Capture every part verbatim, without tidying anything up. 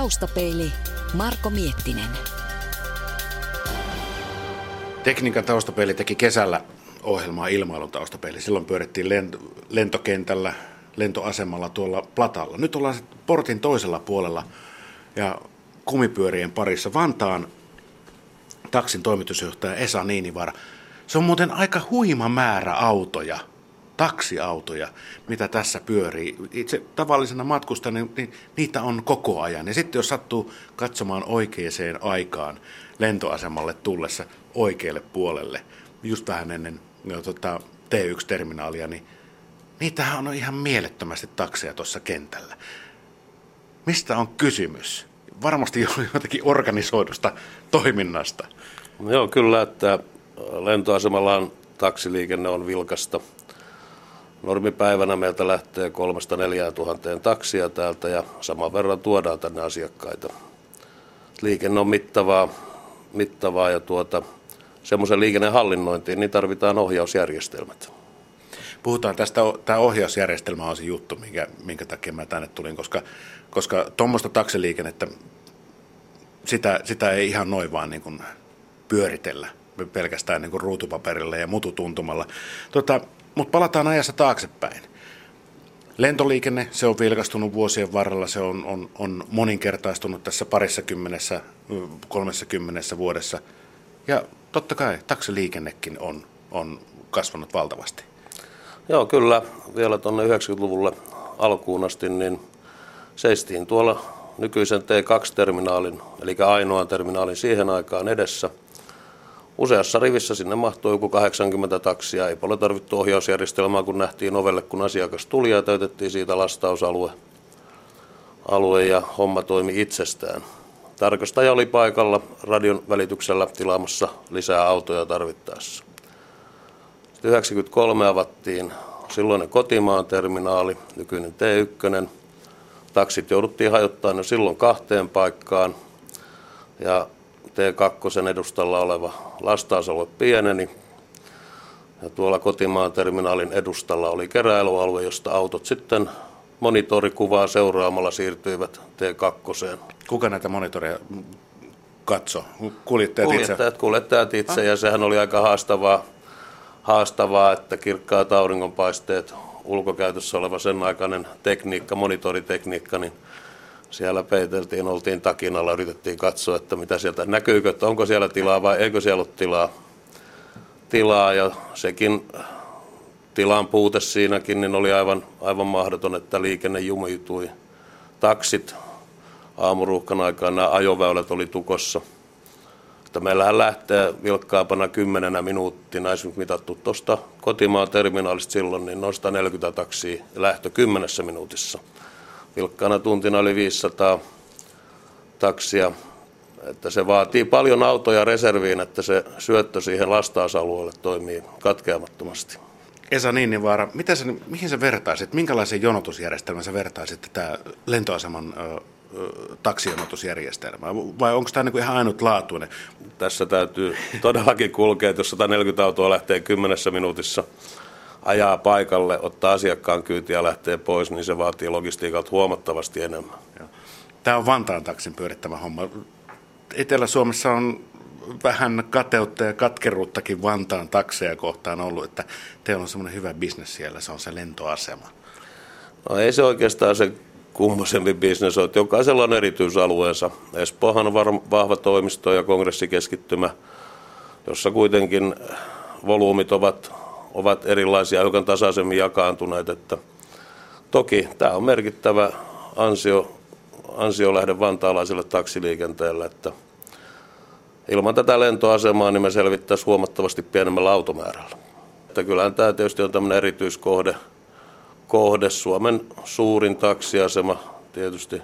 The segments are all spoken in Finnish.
Taustapeili, Marko Miettinen. Tekniikan Taustapeili teki kesällä ohjelmaa Ilmailun Taustapeili. Silloin pyörittiin lentokentällä, lentoasemalla tuolla Platalla. Nyt ollaan portin toisella puolella ja kumipyörien parissa. Vantaan taksin toimitusjohtaja Esa Niinivaara. Se on muuten aika huima määrä autoja, taksiautoja, mitä tässä pyörii. Itse tavallisena matkustajana niin niitä on koko ajan. Ja sitten jos sattuu katsomaan oikeaan aikaan lentoasemalle tullessa oikealle puolelle, just vähän ennen no, tota, T yksi -terminaalia, niin niitähän on ihan mielettömästi takseja tuossa kentällä. Mistä on kysymys? Varmasti jotakin organisoidusta toiminnasta. No joo, kyllä, että lentoasemallaan taksiliikenne on vilkasta. Normipäivänä meiltä lähtee kolmesta neljään tuhanteen taksia täältä ja saman verran tuodaan tänne asiakkaita. Liikenne on mittavaa, mittavaa ja tuota, semmoisen liikennehallinnointiin niin tarvitaan ohjausjärjestelmät. Puhutaan tästä, tämä ohjausjärjestelmä on se juttu, minkä, minkä takia mä tänne tulin, koska koska tuommoista taksiliikennettä, sitä, sitä ei ihan noin vaan niin kuin pyöritellä, pelkästään niin kuin ruutupaperilla ja mututuntumalla. Tota, mutta palataan ajassa taaksepäin. Lentoliikenne, se on vilkastunut vuosien varrella, se on, on, on moninkertaistunut tässä parissa kymmenessä, kolmessa kymmenessä vuodessa. Ja totta kai taksiliikennekin on, on kasvanut valtavasti. Joo, kyllä. Vielä tuonne yhdeksänkymmentäluvulle alkuun asti, niin seistiin tuolla nykyisen T kaksi -terminaalin, eli ainoan terminaalin siihen aikaan edessä. Useassa rivissä sinne mahtui joku kahdeksankymmentä taksia. Ei paljon tarvittu ohjausjärjestelmää, kun nähtiin ovelle, kun asiakas tuli ja täytettiin siitä lastausalue alue, ja homma toimi itsestään. Tarkastaja oli paikalla radion välityksellä tilaamassa lisää autoja tarvittaessa. Sitten yhdeksänkymmentäkolme avattiin silloinen kotimaan terminaali, nykyinen T yksi. Taksit jouduttiin hajottamaan jo silloin kahteen paikkaan ja T kaksi edustalla oleva lastausalue pieneni ja tuolla kotimaan terminaalin edustalla oli keräilyalue, josta autot sitten monitorikuvaa seuraamalla siirtyivät T kaksi. Kuka näitä monitoreja katsoi? Kuljettajat, kuljettajat itse? Kuljettajat itse ja sehän oli aika haastavaa, haastavaa että kirkkaat auringonpaisteet, ulkokäytössä oleva sen aikainen tekniikka, monitoritekniikka, niin siellä peiteltiin, oltiin takinalla, yritettiin katsoa, että mitä sieltä näkyykö, että onko siellä tilaa vai eikö siellä ole tilaa. tilaa ja sekin tilan puute siinäkin niin oli aivan, aivan mahdoton, että liikenne jumitui. Taksit aamuruuhkan aikaan, nämä ajoväylät oli tukossa. Että meillähän lähtee vilkkaampana kymmenenä minuuttina, esimerkiksi mitattu tuosta kotimaan terminaalista silloin, niin noin sata neljäkymmentä taksia lähtö kymmenessä minuutissa. Vilkkaana tuntina oli viisisataa taksia, että se vaatii paljon autoja reserviin, että se syöttö siihen lastausalueelle toimii katkeamattomasti. Esa Niinivaara, mitä sä, mihin sä vertaisit, minkälaisen jonotusjärjestelmän sä vertaisit tätä lentoaseman taksijonotusjärjestelmää, vai onko tämä niinku ihan ainutlaatuinen? Tässä täytyy todellakin kulkea, että jos sata neljäkymmentä autoa lähtee kymmenessä minuutissa, ajaa paikalle, ottaa asiakkaan kyytiä ja lähtee pois, niin se vaatii logistiikalta huomattavasti enemmän. Tämä on Vantaan taksin pyörittämä homma. Etelä-Suomessa on vähän kateutta ja katkeruuttakin Vantaan takseja kohtaan ollut, että teillä on semmoinen hyvä bisnes siellä, se on se lentoasema. No ei se oikeastaan se kummoisempi bisnes on, että jokaisella on erityisalueensa. Espoohan on vahva toimisto ja kongressikeskittymä, jossa kuitenkin volyymit ovat, ovat erilaisia, hiukan tasaisemmin jakaantuneet. Että toki tämä on merkittävä ansio, ansiolähde vantaalaiselle taksiliikenteelle, että ilman tätä lentoasemaa niin me selvittäisiin huomattavasti pienemmällä automäärällä. Että kyllähän tämä tietysti on tämmöinen erityiskohde. Kohde Suomen suurin taksiasema tietysti.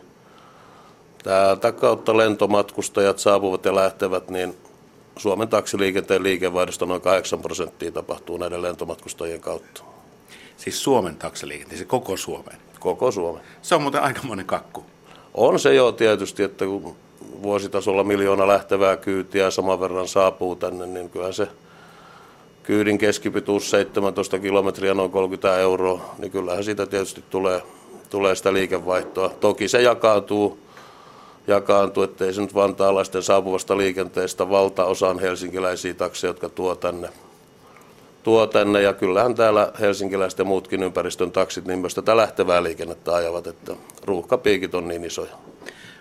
Täältä kautta lentomatkustajat saapuvat ja lähtevät, niin Suomen taksiliikenteen liikevaihdosta noin kahdeksan prosenttia tapahtuu näiden lentomatkustajien kautta. Siis Suomen taksiliikenteen, se koko Suomen? Koko Suomen. Se on muuten aikamoinen kakku. On se jo tietysti, että kun vuositasolla miljoona lähtevää kyytiä saman verran saapuu tänne, niin kyllähän se kyydin keskipituus seitsemäntoista kilometriä, noin kolmekymmentä euroa, niin kyllähän siitä tietysti tulee, tulee sitä liikevaihtoa. Toki se jakautuu jakaantui, ettei se nyt vantaalaisten saapuvasta liikenteestä valtaosa on helsinkiläisiä takseja, jotka tuo tänne. Tuo tänne ja kyllähän täällä helsinkiläiset ja muutkin ympäristön taksit niin myös tätä lähtevää liikennettä ajavat, että ruuhkapiikit on niin isoja.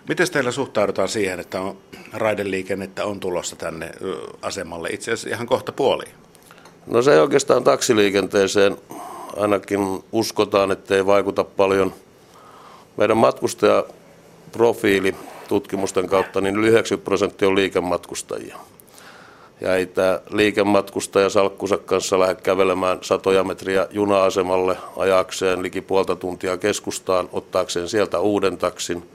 Miten teillä suhtaudutaan siihen, että on, raideliikennettä on tulossa tänne asemalle itse asiassa ihan kohta puoliin? No se ei oikeastaan taksiliikenteeseen ainakin uskotaan, että ei vaikuta paljon. Meidän matkustajaprofiili tutkimusten kautta niin yli yhdeksänkymmentä prosenttia on liikematkustajia. Ja ei tämä liikematkustaja salkkunsa kanssa lähde kävelemään satoja metriä juna-asemalle ajakseen liki puolta tuntia keskustaan, ottaakseen sieltä uuden taksin,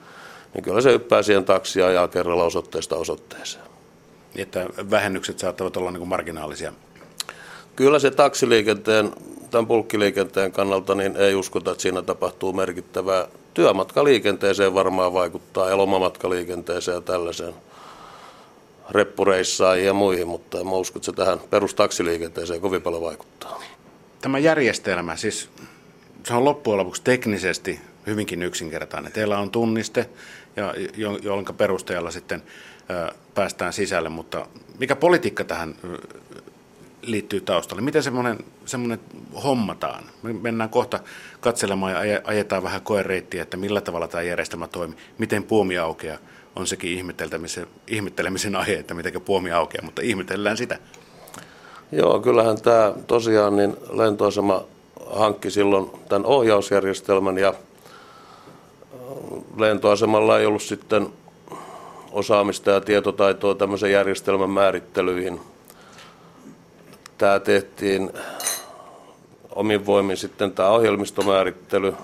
niin kyllä se yppää siihen taksia ajaa kerralla osoitteesta osoitteeseen. Että vähennykset saattavat olla niin kuin marginaalisia? Kyllä se taksiliikenteen, tämän pulkkiliikenteen kannalta niin ei uskota, että siinä tapahtuu merkittävää. Työmatkaliikenteeseen varmaan vaikuttaa ja lomamatkaliikenteeseen ja tällaiseen. Reppureissaan ja muihin, mutta mä uskon, että se tähän perustaksiliikenteeseen kovin paljon vaikuttaa. Tämä järjestelmä, siis se on loppujen lopuksi teknisesti hyvinkin yksinkertainen. Teillä on tunniste, ja, jo, jonka perusteella sitten ö, päästään sisälle, mutta mikä politiikka tähän liittyy taustalle? Miten semmoinen, semmoinen hommataan? Me mennään kohta katselemaan ja ajetaan vähän koereittiä, että millä tavalla tämä järjestelmä toimii, miten puomi aukeaa. On sekin ihmettelemisen, ihmettelemisen aihe, että miten puomi aukeaa, mutta ihmetellään sitä. Joo, kyllähän tämä tosiaan niin lentoasema hankki silloin tämän ohjausjärjestelmän ja lentoasemalla ei ollut sitten osaamista ja tietotaitoa tämmöisen järjestelmän määrittelyihin. Tämä tehtiin omin voimin sitten tämä ohjelmistomäärittely,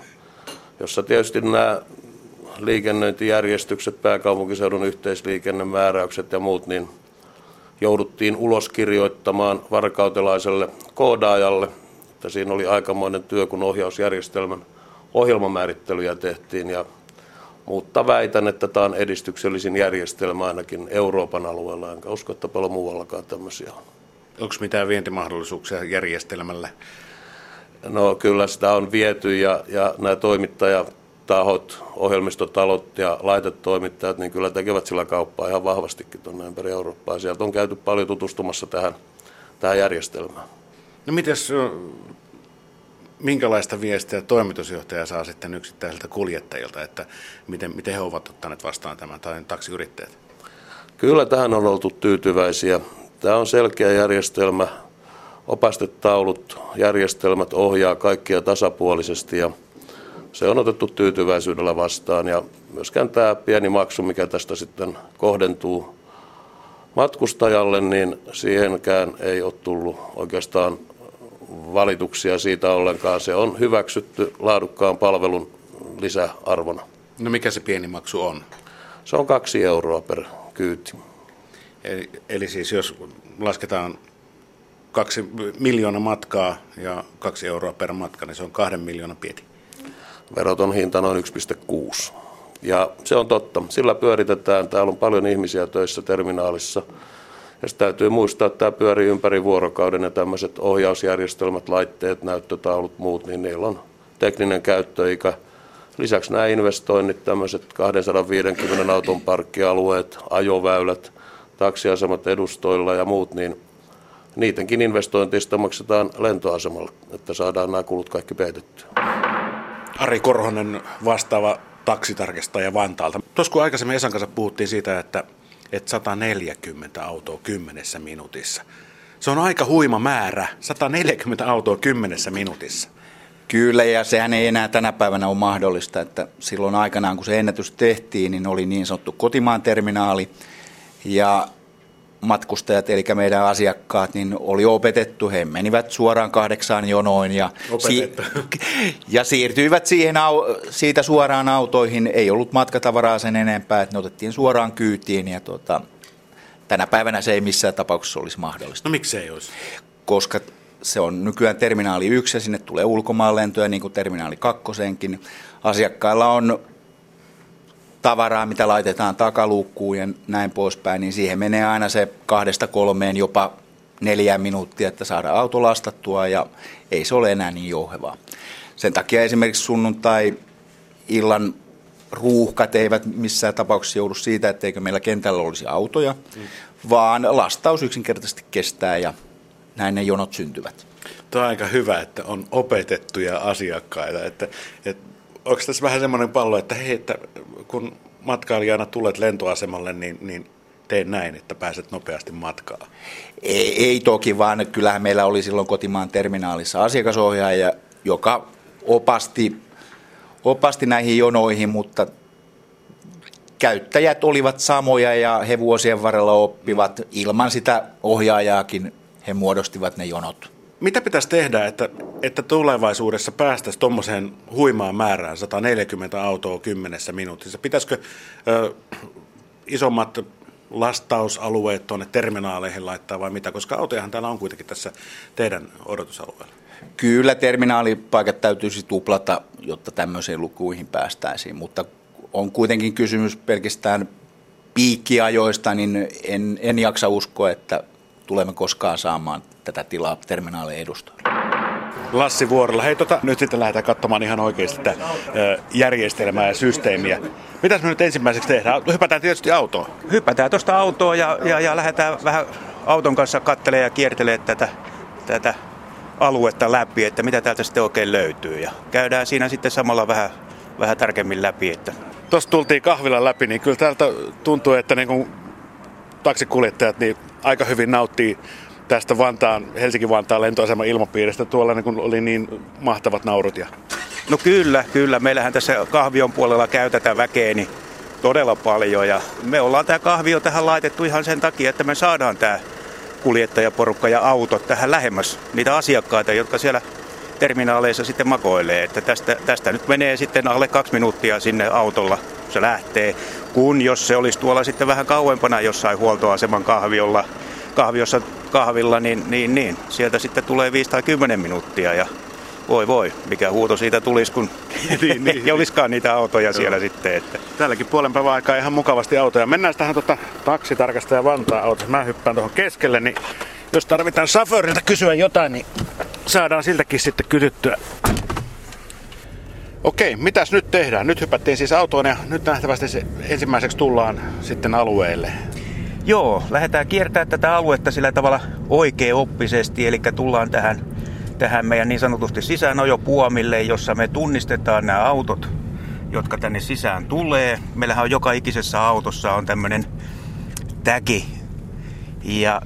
jossa tietysti nämä liikennöintijärjestykset, pääkaupunkiseudun yhteisliikennemääräykset ja muut, niin jouduttiin ulos kirjoittamaan varkautelaiselle koodaajalle. Että siinä oli aikamoinen työ, kun ohjausjärjestelmän ohjelmamäärittelyjä tehtiin. Ja, mutta väitän, että tämä on edistyksellisin järjestelmä ainakin Euroopan alueella, enkä usko, että paljon muuallakaan tämmöisiä on. Onko mitään vientimahdollisuuksia järjestelmällä? No kyllä sitä on viety ja, ja nämä toimittajat, tahot, ohjelmistotalot ja laitetoimittajat, niin kyllä tekevät sillä kauppaa ihan vahvastikin tuonne ympäri Eurooppaa. Sieltä on käyty paljon tutustumassa tähän, tähän järjestelmään. No mites, minkälaista viestiä toimitusjohtaja saa sitten yksittäisiltä kuljettajilta, että miten, miten he ovat ottaneet vastaan tämän, tai taksiyrittäjät? Kyllä tähän on oltu tyytyväisiä. Tämä on selkeä järjestelmä. Opastetaulut, järjestelmät ohjaa kaikkia tasapuolisesti ja se on otettu tyytyväisyydellä vastaan ja myöskään tämä pieni maksu, mikä tästä sitten kohdentuu matkustajalle, niin siihenkään ei ole tullut oikeastaan valituksia siitä ollenkaan. Se on hyväksytty laadukkaan palvelun lisäarvona. No mikä se pieni maksu on? Se on kaksi euroa per kyyti. Eli, eli siis jos lasketaan kaksi miljoona matkaa ja kaksi euroa per matka, niin se on kahden miljoonan pieti. Veroton hinta noin yksi pilkku kuusi. Ja se on totta. Sillä pyöritetään. Täällä on paljon ihmisiä töissä terminaalissa. Ja se täytyy muistaa, että tämä pyörii ympäri vuorokauden ja tämmöiset ohjausjärjestelmät, laitteet, näyttötaulut, muut, niin niillä on tekninen käyttöikä. Lisäksi nämä investoinnit, tämmöiset kaksisataaviisikymmentä auton parkkialueet, ajoväylät, taksiasemat edustoilla ja muut, niin niidenkin investointeista maksetaan lentoasemalla, että saadaan nämä kulut kaikki peitettyä. Ari Korhonen, vastaava taksitarkistaja Vantaalta. Tuossa kun aikaisemmin Esan kanssa puhuttiin siitä, että, että sata neljäkymmentä autoa kymmenessä minuutissa. Se on aika huima määrä, sata neljäkymmentä autoa kymmenessä minuutissa. Kyllä, ja sehän ei enää tänä päivänä ole mahdollista. Että silloin aikanaan, kun se ennätys tehtiin, niin oli niin sanottu kotimaan terminaali. Ja matkustajat, eli meidän asiakkaat, niin oli opetettu. He menivät suoraan kahdeksaan jonoin ja, si- ja siirtyivät siihen au- siitä suoraan autoihin. Ei ollut matkatavaraa sen enempää, että ne otettiin suoraan kyytiin. Ja tuota, tänä päivänä se ei missään tapauksessa olisi mahdollista. No miksi ei olisi? Koska se on nykyään terminaali yksi ja sinne tulee ulkomaanlentoja, niin kuin terminaali kakkosenkin. Asiakkailla on tavaraa, mitä laitetaan takaluukkuun ja näin poispäin, niin siihen menee aina se kahdesta kolmeen, jopa neljään minuuttia, että saadaan auto lastattua ja ei se ole enää niin jouhevaa. Sen takia esimerkiksi sunnuntai-illan ruuhkat eivät missään tapauksessa joudu siitä, etteikö meillä kentällä olisi autoja, mm. vaan lastaus yksinkertaisesti kestää ja näin ne jonot syntyvät. Tämä on aika hyvä, että on opetettuja asiakkaita. Että, että, onko tässä vähän semmoinen pallo, että hei, että kun matkailijana tulet lentoasemalle, niin, niin tee näin, että pääset nopeasti matkaan? Ei, ei toki, vaan kyllähän meillä oli silloin kotimaan terminaalissa asiakasohjaaja, joka opasti, opasti näihin jonoihin, mutta käyttäjät olivat samoja ja he vuosien varrella oppivat. Ilman sitä ohjaajaakin he muodostivat ne jonot. Mitä pitäisi tehdä, että, että tulevaisuudessa päästäisiin tuommoiseen huimaan määrään, sata neljäkymmentä autoa kymmenessä minuutissa? Pitäisikö ö, isommat lastausalueet tuonne terminaaleihin laittaa vai mitä? Koska autojahan täällä on kuitenkin tässä teidän odotusalueella. Kyllä terminaalipaikat täytyisi tuplata, jotta tämmöisiin lukuihin päästäisiin, mutta on kuitenkin kysymys pelkästään piikkiajoista, niin en, en jaksa uskoa, että tulemme koskaan saamaan tätä tilaa terminaalien edustoille. Lassi Vuorela, hei tota, nyt sitten lähdetään katsomaan ihan oikeasti tätä järjestelmää ja systeemiä. Mitäs me nyt ensimmäiseksi tehdään? Hypätään tietysti autoon. Hypätään tuosta autoon ja, ja, ja lähdetään vähän auton kanssa kattelemaan ja kiertelemään tätä, tätä aluetta läpi, että mitä täältä sitten oikein löytyy. Ja käydään siinä sitten samalla vähän, vähän tarkemmin läpi. Että tuossa tultiin kahvilan läpi, niin kyllä täältä tuntuu, että niin kuin taksikuljettajat niin aika hyvin nauttii tästä Vantaan, Helsinki-Vantaan lentoaseman ilmapiiristä. Tuolla niin kun oli niin mahtavat naurut. Ja no kyllä, kyllä. Meillähän tässä kahvion puolella käytetään väkeä niin todella paljon. Ja me ollaan tämä kahvio tähän laitettu ihan sen takia, että me saadaan tämä kuljettajaporukka ja autot tähän lähemmäs. Niitä asiakkaita, jotka siellä terminaaleissa sitten makoilee. Että tästä, tästä nyt menee sitten alle kaksi minuuttia sinne autolla, se lähtee. Kun jos se olisi tuolla sitten vähän kauempana jossain huoltoaseman kahviolla, kahviossa kahvilla, niin, niin, niin sieltä sitten tulee viisi tai kymmenen minuuttia ja voi voi, mikä huuto siitä tulisi, kun niin, niin, ei olisikaan niitä autoja siellä sitten. Että täälläkin puolen päivän aikaa ihan mukavasti autoja. Mennään tähän tuota taksitarkastaja Vantaan autossa. Mä hyppään tuohon keskelle, niin jos tarvitaan safööriltä kysyä jotain, niin saadaan siltäkin sitten kysyttyä. Okei, mitäs nyt tehdään? Nyt hypättiin siis autoon ja nyt nähtävästi se ensimmäiseksi tullaan sitten alueelle. Joo, lähdetään kiertämään tätä aluetta sillä tavalla oikeaoppisesti, eli tullaan tähän, tähän meidän niin sanotusti sisäänojopuomille, jossa me tunnistetaan nämä autot, jotka tänne sisään tulee. Meillähän on joka ikisessä autossa on tämmöinen täki ja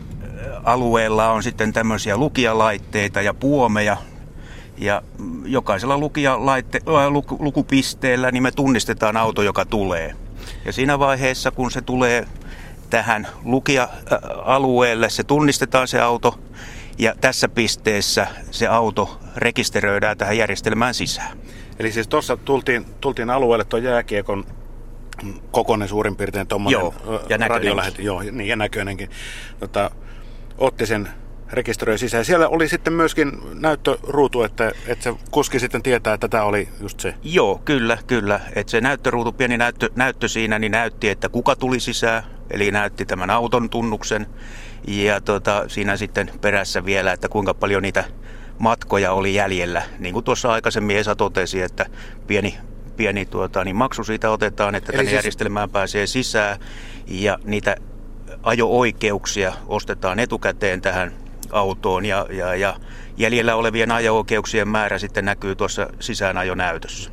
alueella on sitten tämmöisiä lukijalaitteita ja puomeja. Ja jokaisella lukijalaite- lukupisteellä niin me tunnistetaan auto, joka tulee. Ja siinä vaiheessa, kun se tulee tähän lukija-alueelle, se tunnistetaan se auto ja tässä pisteessä se auto rekisteröidään tähän järjestelmään sisään. Eli siis tuossa tultiin, tultiin alueelle tuon jääkiekon kokoinen suurin piirtein tuommoinen radiolähetys. Joo, niin ja näköinenkin. Tota, otti sen rekisteröi sisään. Siellä oli sitten myöskin näyttöruutu, että, että se kuski sitten tietää, että tämä oli just se. Joo, kyllä, kyllä. Että se näyttöruutu, pieni näyttö, näyttö siinä, niin näytti, että kuka tuli sisään, eli näytti tämän auton tunnuksen. Ja tota, siinä sitten perässä vielä, että kuinka paljon niitä matkoja oli jäljellä. Niin kuin tuossa aikaisemmin Esa totesi, että pieni, pieni tuota, niin maksu siitä otetaan, että eli tänne siis järjestelmään pääsee sisään. Ja niitä ajo-oikeuksia ostetaan etukäteen tähän autoon ja, ja, ja jäljellä olevien ajo-oikeuksien määrä sitten näkyy tuossa sisäänajonäytössä.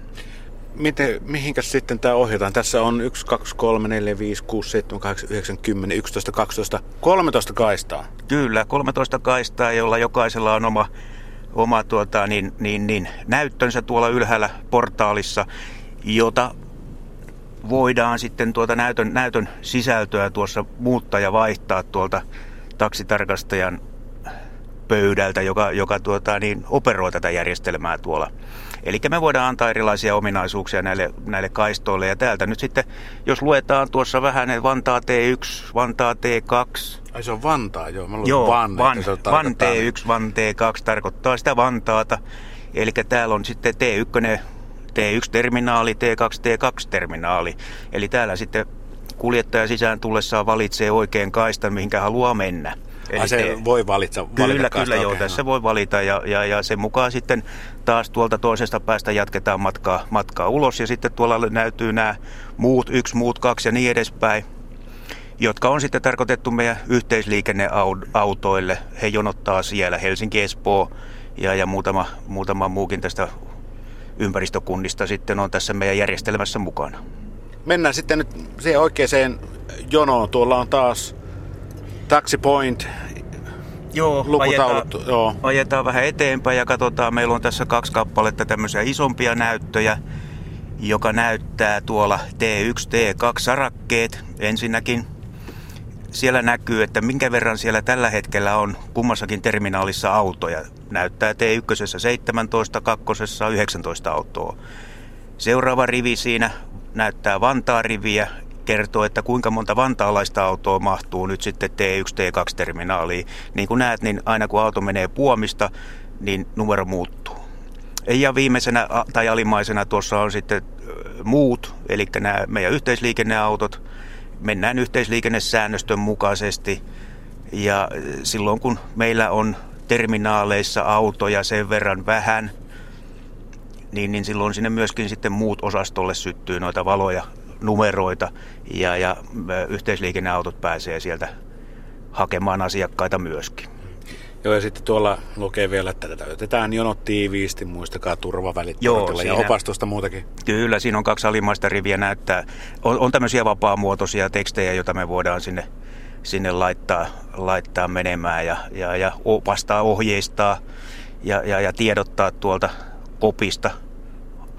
Miten, mihinkäs sitten tämä ohjataan? Tässä on yksi, kaksi, kolme, neljä, viisi, kuusi, seitsemän, kahdeksan, yhdeksän, kymmenen, yksitoista, kaksitoista, kolmetoista kaistaa. Kyllä, kolmetoista kaistaa, jolla jokaisella on oma, oma tuota, niin, niin, niin, näyttönsä tuolla ylhäällä portaalissa, jota voidaan sitten tuota näytön, näytön sisältöä tuossa muuttaa ja vaihtaa tuolta taksitarkastajan pöydältä, joka, joka tuota, niin operoi tätä järjestelmää tuolla. Eli me voidaan antaa erilaisia ominaisuuksia näille, näille kaistoille. Ja täältä nyt sitten, jos luetaan tuossa vähän, että Vantaa T yksi, Vantaa T kaksi. Ai se on Vantaa, joo. Mä luulen joo, van, van, van T yksi, Van T kaksi tarkoittaa sitä Vantaata. Eli täällä on sitten T yksi, T yksi-terminaali, T kaksi, T kaksi-terminaali. Eli täällä sitten kuljettaja sisään tullessaan valitsee oikean kaistan, mihin haluaa mennä. Eli se te... voi valita. Kyllä, kyllä joo, tässä voi valita ja, ja, ja sen mukaan sitten taas tuolta toisesta päästä jatketaan matkaa, matkaa ulos ja sitten tuolla näytyy nämä muut yksi, muut kaksi ja niin edespäin, jotka on sitten tarkoitettu meidän yhteisliikenneautoille. He jonottaa siellä Helsinki-Espoo ja, ja muutama, muutama muukin tästä ympäristökunnista sitten on tässä meidän järjestelmässä mukana. Mennään sitten nyt siihen oikeaan jonoon. Tuolla on taas Taxi Point, joo, lukutaulut. Ajetaan, joo. ajetaan vähän eteenpäin ja katsotaan. Meillä on tässä kaksi kappaletta tämmöisiä isompia näyttöjä, joka näyttää tuolla T yksi T kaksi -sarakkeet ensinnäkin. Siellä näkyy, että minkä verran siellä tällä hetkellä on kummassakin terminaalissa autoja. Näyttää T yksi seitsemäntoista, kakkosessa yhdeksäntoista autoa. Seuraava rivi siinä näyttää Vantaa-riviä, kertoo, että kuinka monta vantaalaista autoa mahtuu nyt sitten T yksi T kaksi -terminaaliin. Niin kuin näet, niin aina kun auto menee puomista, niin numero muuttuu. Ja viimeisenä tai alimmaisena tuossa on sitten muut, eli nämä meidän yhteisliikenneautot. Mennään yhteisliikennesäännöstön mukaisesti ja silloin kun meillä on terminaaleissa autoja sen verran vähän, niin, niin silloin sinne myöskin sitten muut osastolle syttyy noita valoja, numeroita ja, ja yhteisliikenneautot pääsee sieltä hakemaan asiakkaita myöskin. Joo, ja sitten tuolla lukee vielä, että täytetään jonot tiiviisti, muistakaa turvavälit. Joo, siinä, ja opastusta muutakin. Kyllä, siinä on kaksi alimmaista riviä näyttää. On, on tämmöisiä vapaamuotoisia tekstejä, joita me voidaan sinne, sinne laittaa, laittaa menemään ja, ja, ja opastaa, ohjeistaa ja, ja, ja tiedottaa tuolta kopista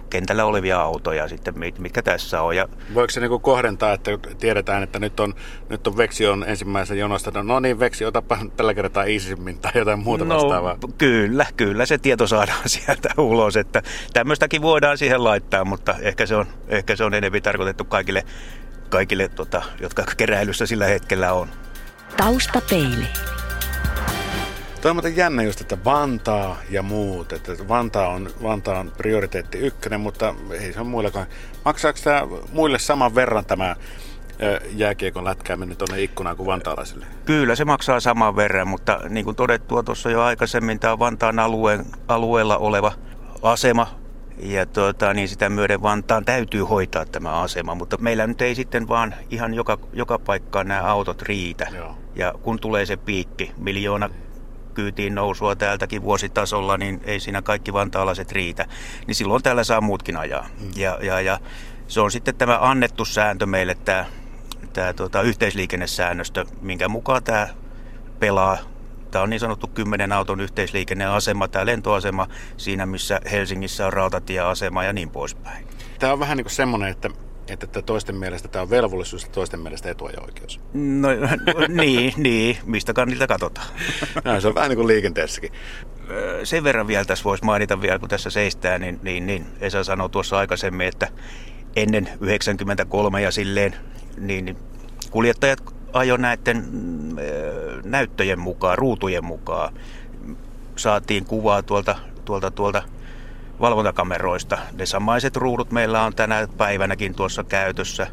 kentällä olevia autoja sitten, mitkä tässä on. Ja voiko se niinku kohdentaa, että tiedetään, että nyt on, nyt on Veksi on ensimmäisen jonosta, no niin Veksi, otapa tällä kertaa iisimmin tai jotain muuta no, vastaavaa. Kyllä, kyllä se tieto saadaan sieltä ulos, että tämmöistäkin voidaan siihen laittaa, mutta ehkä se on, ehkä se on enemmän tarkoitettu kaikille, kaikille tota, jotka keräilyssä sillä hetkellä on. Taustapeili. Tuo on muuten jännä just, että Vantaa ja muut. Että Vantaa on, Vantaa on prioriteetti ykkönen, mutta ei se ole muillakaan. Maksaako tämä muille saman verran tämä jääkiekon lätkääminen tuonne ikkunaan kuin vantaalaisille? Kyllä, se maksaa saman verran, mutta niin kuin todettua tuossa jo aikaisemmin, tämä on Vantaan alueen, alueella oleva asema. Ja tuota, niin sitä myöden Vantaan täytyy hoitaa tämä asema, mutta meillä nyt ei sitten vaan ihan joka, joka paikkaan nämä autot riitä. Joo. Ja kun tulee se piikki, miljoona kyytiin nousua täältäkin vuositasolla, niin ei siinä kaikki vantaalaiset riitä. Niin silloin täällä saa muutkin ajaa. Mm. Ja, ja, ja se on sitten tämä annettu sääntö meille, tämä, tämä tuota, yhteisliikennesäännöstö, minkä mukaan tämä pelaa. Tämä on niin sanottu kymmenen auton yhteisliikenneasema, tämä lentoasema, siinä missä Helsingissä on rautatieasema ja niin poispäin. Tämä on vähän niin kuin semmoinen, että Että toisten mielestä tämä on velvollisuus ja toisten mielestä etuajo-oikeus. No niin, niin, mistäkään niiltä katsotaan. No, se on vähän niin kuin liikenteessäkin. Sen verran vielä tässä voisi mainita vielä, kun tässä seistää, niin, niin, niin Esa sanoi tuossa aikaisemmin, että ennen yhdeksänkymmentäkolme ja silleen, niin kuljettajat ajoi näiden näyttöjen mukaan, ruutujen mukaan. Saatiin kuvaa tuolta tuolta tuolta. valvontakameroista. Ne samaiset ruudut meillä on tänä päivänäkin tuossa käytössä,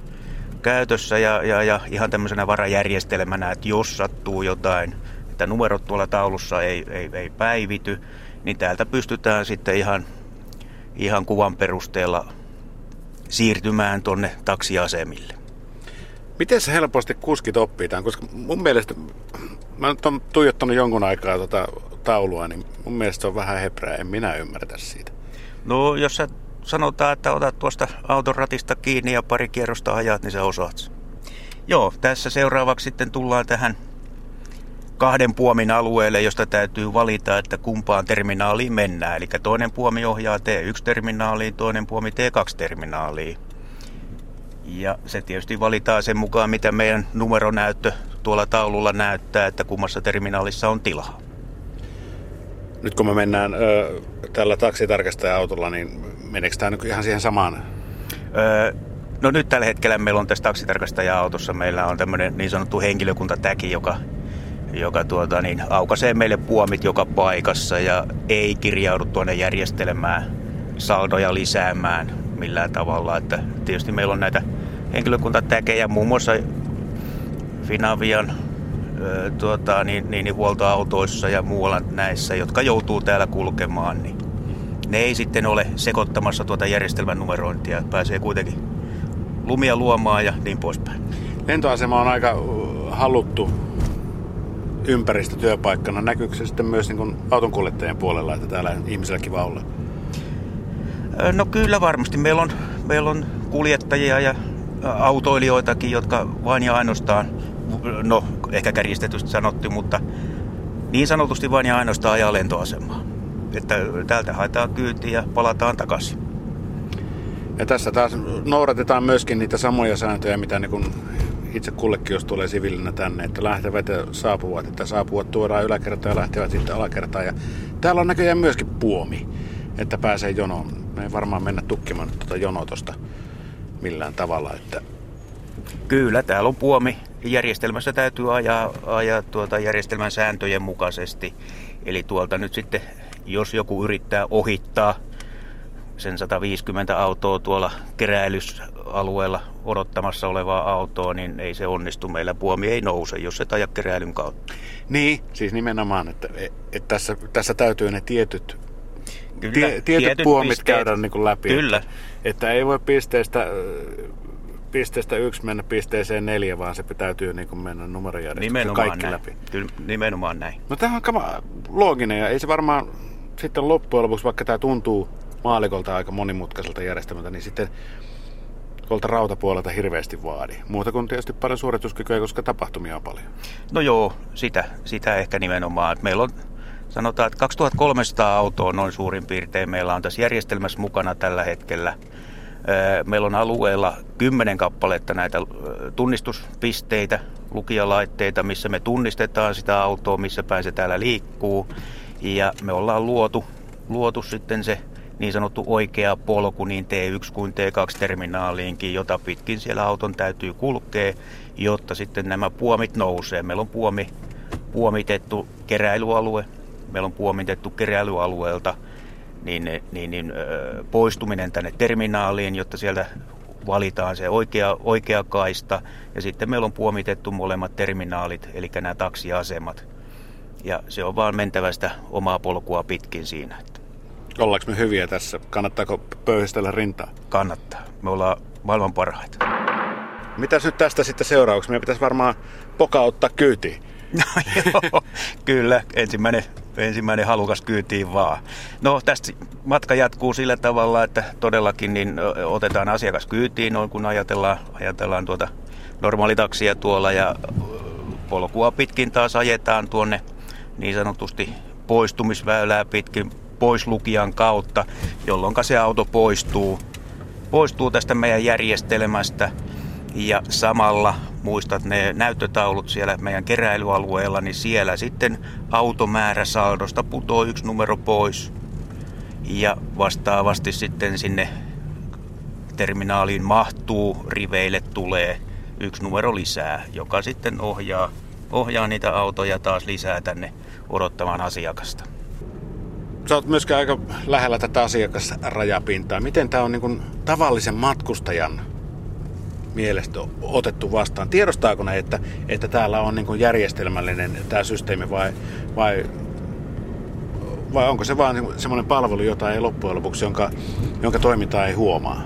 käytössä ja, ja, ja ihan tämmöisenä varajärjestelmänä, että jos sattuu jotain, että numerot tuolla taulussa ei, ei, ei päivity, niin täältä pystytään sitten ihan, ihan kuvan perusteella siirtymään tuonne taksiasemille. Miten se helposti kuskit oppii tämän? Koska mun mielestä, mä nyt oon tuijottanut jonkun aikaa tota taulua, niin mun mielestä se on vähän heprää, en minä ymmärrä siitä. No, jos sä sanotaan, että otat tuosta auton ratista kiinni ja pari kierrosta ajat, niin sä osaat. Joo, tässä seuraavaksi sitten tullaan tähän kahden puomin alueelle, josta täytyy valita, että kumpaan terminaaliin mennään. Eli toinen puomi ohjaa T yksi -terminaaliin, toinen puomi T kaksi -terminaaliin. Ja se tietysti valitaan sen mukaan, mitä meidän numeronäyttö tuolla taululla näyttää, että kummassa terminaalissa on tilaa. Nyt kun me mennään ö, tällä taksitarkastaja-autolla, niin meneekö tämä ihan siihen samaan? Öö, no nyt tällä hetkellä meillä on tässä taksitarkastaja-autossa, meillä on tämmöinen niin sanottu henkilökuntatäki, joka, joka tuota, niin, aukaisee meille puomit joka paikassa ja ei kirjaudu tuonne järjestelmään saldoja lisäämään millään tavalla. Että tietysti meillä on näitä henkilökuntatäkejä, muun muassa Finavian tuota, niin, niin huoltoautoissa ja muualla näissä, jotka joutuu täällä kulkemaan, niin ne ei sitten ole sekoittamassa tuota järjestelmän numerointia. Pääsee kuitenkin lumia luomaan ja niin poispäin. Lentoasema on aika haluttu ympäristö työpaikkana. Näkyykö se sitten myös niin kuin autonkuljettajien puolella, että täällä ihmisellä kiva olla? No kyllä varmasti. Meillä on, meillä on kuljettajia ja autoilijoitakin, jotka vain ja ainoastaan, no ehkä kärjistetysti sanottu, mutta niin sanotusti vain ja ainoastaan ajaa lentoasemaa. Että täältä haetaan kyytiä ja palataan takaisin. Ja tässä taas noudatetaan myöskin niitä samoja sääntöjä, mitä niin kun itse kullekin, jos tulee siviilinä tänne, että lähtevät ja saapuvat. Että saapuvat tuodaan yläkertaan ja lähtevät sitten alakertaan. Ja täällä on näköjään myöskin puomi, että pääsee jonoon. Me ei varmaan mennä tukkimaan tuota jonoa tuosta millään tavalla. Että... Kyllä, täällä on puomi. Järjestelmässä täytyy ajaa, ajaa tuota järjestelmän sääntöjen mukaisesti. Eli tuolta nyt sitten, jos joku yrittää ohittaa sen sata viisikymmentä autoa tuolla keräilysalueella odottamassa olevaa autoa, niin ei se onnistu. Meillä puomi ei nouse, jos se aja keräilyn kautta. Niin, siis nimenomaan, että, että tässä, tässä täytyy ne tietyt, Kyllä, tie, tietyt, tietyt puomit pisteet käydä niin kuin läpi. Kyllä. Että, että ei voi pisteestä... pisteestä yksi mennä pisteeseen neljä, vaan se täytyy niin kuin mennä numerojärjestelmään kaikki näin. Läpi. Kyllä, nimenomaan näin. No tämä on kama looginen ja ei se varmaan sitten loppujen lopuksi, vaikka tämä tuntuu maalikolta aika monimutkaiselta järjestelmältä, niin sitten tuolta rautapuolelta hirveästi vaadi. Muuta kuin tietysti paljon suorituskykyä, koska tapahtumia on paljon. No joo, sitä, sitä ehkä nimenomaan. Meillä on, sanotaan, että kaksituhattakolmesataa autoa noin suurin piirtein meillä on tässä järjestelmässä mukana tällä hetkellä. Meillä on alueella kymmenen kappaletta näitä tunnistuspisteitä, lukijalaitteita, missä me tunnistetaan sitä autoa, missä päin se täällä liikkuu. Ja me ollaan luotu, luotu sitten se niin sanottu oikea polku niin T yksi kuin T kaksi-terminaaliinkin, jota pitkin siellä auton täytyy kulkea, jotta sitten nämä puomit nousee. Meillä on puomi, puomitettu keräilyalue, meillä on puomitettu keräilyalueelta. Niin, niin, niin poistuminen tänne terminaaliin, jotta sieltä valitaan se oikea, oikea kaista. Ja sitten meillä on puomitettu molemmat terminaalit, eli nämä taksiasemat. Ja se on vaan mentävä sitä omaa polkua pitkin siinä. Ollaanko me hyviä tässä? Kannattaako pöyhistellä rintaa? Kannattaa. Me ollaan maailman parhaita. Mitäs nyt tästä sitten seuraavaksi? Meidän pitäisi varmaan pokauttaa kyytiin. No joo, kyllä. Ensimmäinen... Ensimmäinen halukas kyytiin vaan. No tästä matka jatkuu sillä tavalla, että todellakin niin otetaan asiakas kyytiin noin kun ajatellaan, ajatellaan tuota normaalitaksia tuolla ja polkua pitkin taas ajetaan tuonne niin sanotusti poistumisväylää pitkin pois lukijan kautta, jolloin se auto poistuu, poistuu tästä meidän järjestelmästä. Ja samalla muistat ne näyttötaulut siellä meidän keräilyalueella, niin siellä sitten automääräsaldosta putoo yksi numero pois. Ja vastaavasti sitten sinne terminaaliin mahtuu, riveille tulee yksi numero lisää, joka sitten ohjaa, ohjaa niitä autoja taas lisää tänne odottamaan asiakasta. Sä oot myöskin aika lähellä tätä asiakasrajapintaa. Miten tää on niin kuin tavallisen matkustajan mielestä otettu vastaan? Tiedostaako ne, että, että täällä on niin kuin järjestelmällinen tämä systeemi vai, vai, vai onko se vaan niin semmoinen palvelu, jota ei loppujen lopuksi, jonka, jonka toimintaa ei huomaa?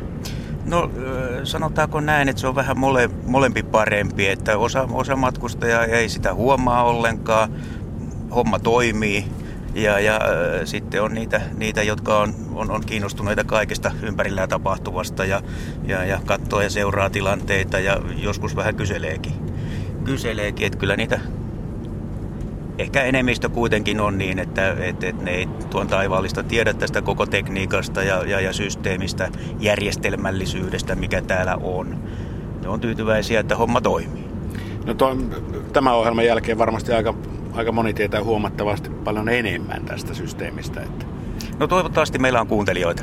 No sanotaanko näin, että se on vähän mole, molempi parempi, että osa, osa matkustajaa ei sitä huomaa ollenkaan, homma toimii ja, ja äh, sitten on niitä, niitä jotka on On, on kiinnostuneita kaikesta ympärillään tapahtuvasta ja, ja, ja katsoo ja seuraa tilanteita ja joskus vähän kyseleekin. Kyseleekin, että kyllä niitä ehkä enemmistö kuitenkin on niin, että et, et ne ei tuon taivaallista tiedä tästä koko tekniikasta ja, ja, ja systeemistä, järjestelmällisyydestä, mikä täällä on. Ne on tyytyväisiä, että homma toimii. No tuon, tämän ohjelman jälkeen varmasti aika, aika moni tietää huomattavasti paljon enemmän tästä systeemistä, että... No toivottavasti meillä on kuuntelijoita.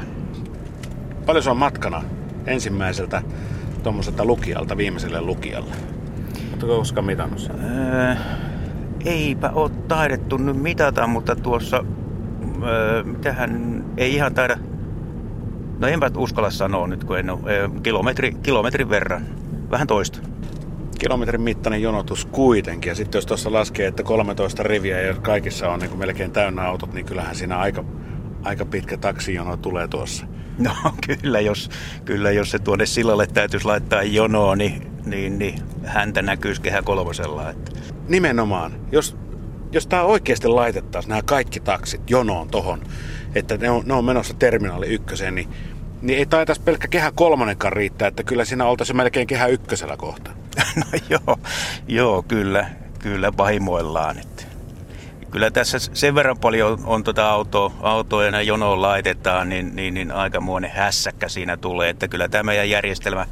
Paljon se on matkana ensimmäiseltä tuommoiselta lukijalta viimeiselle lukijalle? Oletko koskaan mitannut sen? Öö, eipä ole taidettu nyt mitata, mutta tuossa... Öö, mitähän ei ihan taida... No enpä uskalla sanoa nyt, kun en ole. Öö, kilometri, kilometrin verran. Vähän toista. kilometrin mittainen jonotus kuitenkin. Ja sitten jos tuossa laskee, että kolmetoista riviä ja kaikissa on niin kuin melkein täynnä autot, niin kyllähän siinä aika, aika pitkä taksijono tulee tuossa. No kyllä, jos, kyllä, jos se tuonne sillalle täytyisi laittaa jonoon, niin, niin, niin häntä näkyisi Kehä kolmosella. Että. Nimenomaan. Jos, jos tämä oikeasti laitettaisiin nämä kaikki taksit jonoon tohon, että ne on, ne on menossa terminaali ykköseen, niin Niin ei taitaisi pelkkä kehä kolmonenkaan riittää, että kyllä siinä oltaisiin melkein kehä ykkösellä kohta. No joo, joo kyllä, kyllä pahimoillaan. Että. Kyllä tässä sen verran paljon on, on tota auto, autoja ja jonoon laitetaan, niin, niin, niin aikamoinen hässäkkä siinä tulee. Että kyllä tämä meidän järjestelmä,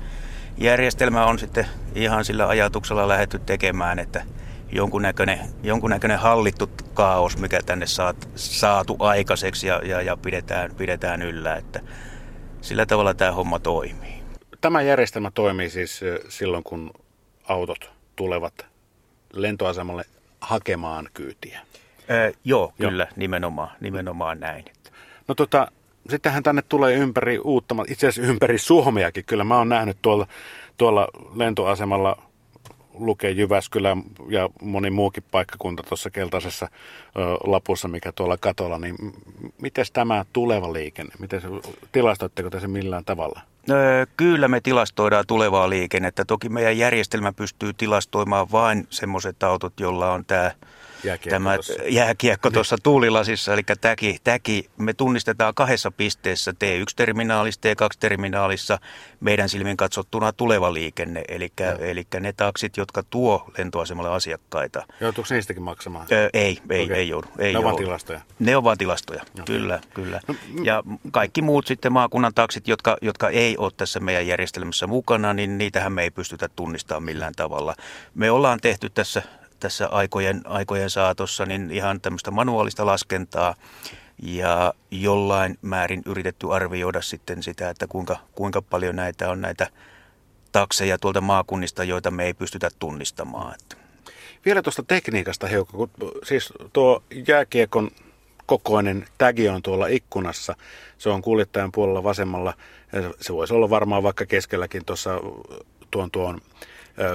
järjestelmä on sitten ihan sillä ajatuksella lähdetty tekemään, että jonkunnäköinen, jonkunnäköinen hallittu kaos, mikä tänne saat, saatu aikaiseksi ja, ja, ja pidetään, pidetään yllä, että sillä tavalla tämä homma toimii. Tämä järjestelmä toimii siis silloin, kun autot tulevat lentoasemalle hakemaan kyytiä. Öö, joo, joo, kyllä, nimenomaan, nimenomaan näin. No tota, sittenhän tänne tulee ympäri uutta, itse asiassa ympäri Suomeakin. Kyllä mä oon nähnyt tuolla, tuolla lentoasemalla lukee Jyväskylä ja moni muukin paikkakunta tuossa keltaisessa ö, lapussa, mikä tuolla katolla, niin miten tämä tuleva liikenne, miten se, tilastoitteko te se millään tavalla? No, kyllä me tilastoidaan tulevaa liikennettä. Toki meidän järjestelmä pystyy tilastoimaan vain semmoiset autot, joilla on tämä jääkiekko tuossa tuulilasissa, eli täki, täki. Me tunnistetaan kahdessa pisteessä T yksi -terminaalissa, T kaksi -terminaalissa meidän silmin katsottuna tuleva liikenne, eli, eli ne taksit, jotka tuo lentoasemalle asiakkaita. Joutuuko niistäkin maksamaan? Öö, ei, ei, okay. ei joudu. Ei ne ovat tilastoja? Ne ovat tilastoja, no. kyllä, kyllä. Ja kaikki muut sitten maakunnan taksit, jotka, jotka ei ole tässä meidän järjestelmässä mukana, niin niitähän me ei pystytä tunnistamaan millään tavalla. Me ollaan tehty tässä... tässä aikojen, aikojen saatossa niin ihan tämmöistä manuaalista laskentaa ja jollain määrin yritetty arvioida sitten sitä, että kuinka, kuinka paljon näitä on näitä takseja tuolta maakunnista, joita me ei pystytä tunnistamaan. Vielä tuosta tekniikasta hiukan, kun siis tuo jääkiekon kokoinen tägi on tuolla ikkunassa, se on kuljettajan puolella vasemmalla, se voisi olla varmaan vaikka keskelläkin tuossa tuon, tuon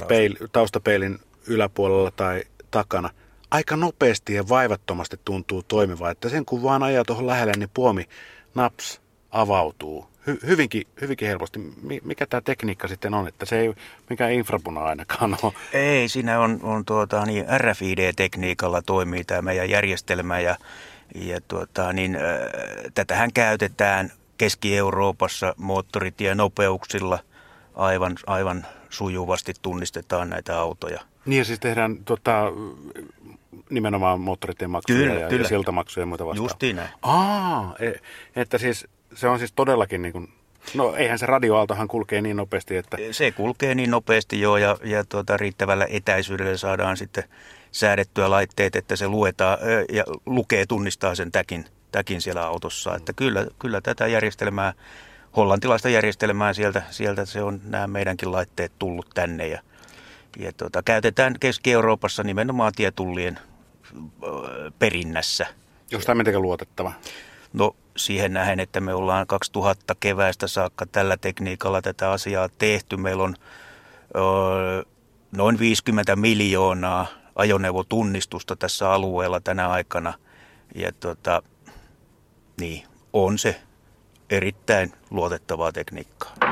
peil, taustapeilin yläpuolella tai takana. Aika nopeasti ja vaivattomasti tuntuu toimiva, että sen kun vaan ajaa tuohon lähelle, niin puomi naps avautuu. Hy- hyvinkin, hyvinkin helposti. Mikä tämä tekniikka sitten on? Että se ei mikään infrapuna ainakaan ole. Ei, siinä on, on tuota, niin R F I D -tekniikalla toimii tämä meidän järjestelmä ja, ja tuota, niin, äh, tätähän käytetään Keski-Euroopassa moottoritienopeuksilla. Aivan, aivan sujuvasti tunnistetaan näitä autoja. Niin ja siis tehdään tota, nimenomaan moottoritiemaksuja kyllä, ja, kyllä. ja siltamaksuja ja muita vastaan. Justiin näin. Aa, että siis se on siis todellakin niin kuin, no eihän se radioaaltohan kulkee niin nopeasti, että... Se kulkee niin nopeasti joo ja, ja tuota, riittävällä etäisyydellä saadaan sitten säädettyä laitteet, että se luetaan ja lukee, tunnistaa sen täkin, täkin siellä autossa. Mm. Että kyllä, kyllä tätä järjestelmää... Hollantilaista järjestelmää sieltä, sieltä se on nämä meidänkin laitteet tullut tänne ja, ja tuota, käytetään Keski-Euroopassa nimenomaan tietullien perinnässä. Onko tämä mitenkään luotettava? No siihen nähden, että me ollaan kaksituhatta keväästä saakka tällä tekniikalla tätä asiaa tehty. Meillä on ö, noin viisikymmentä miljoonaa ajoneuvotunnistusta tässä alueella tänä aikana ja tuota, niin on se. Erittäin luotettavaa tekniikkaa.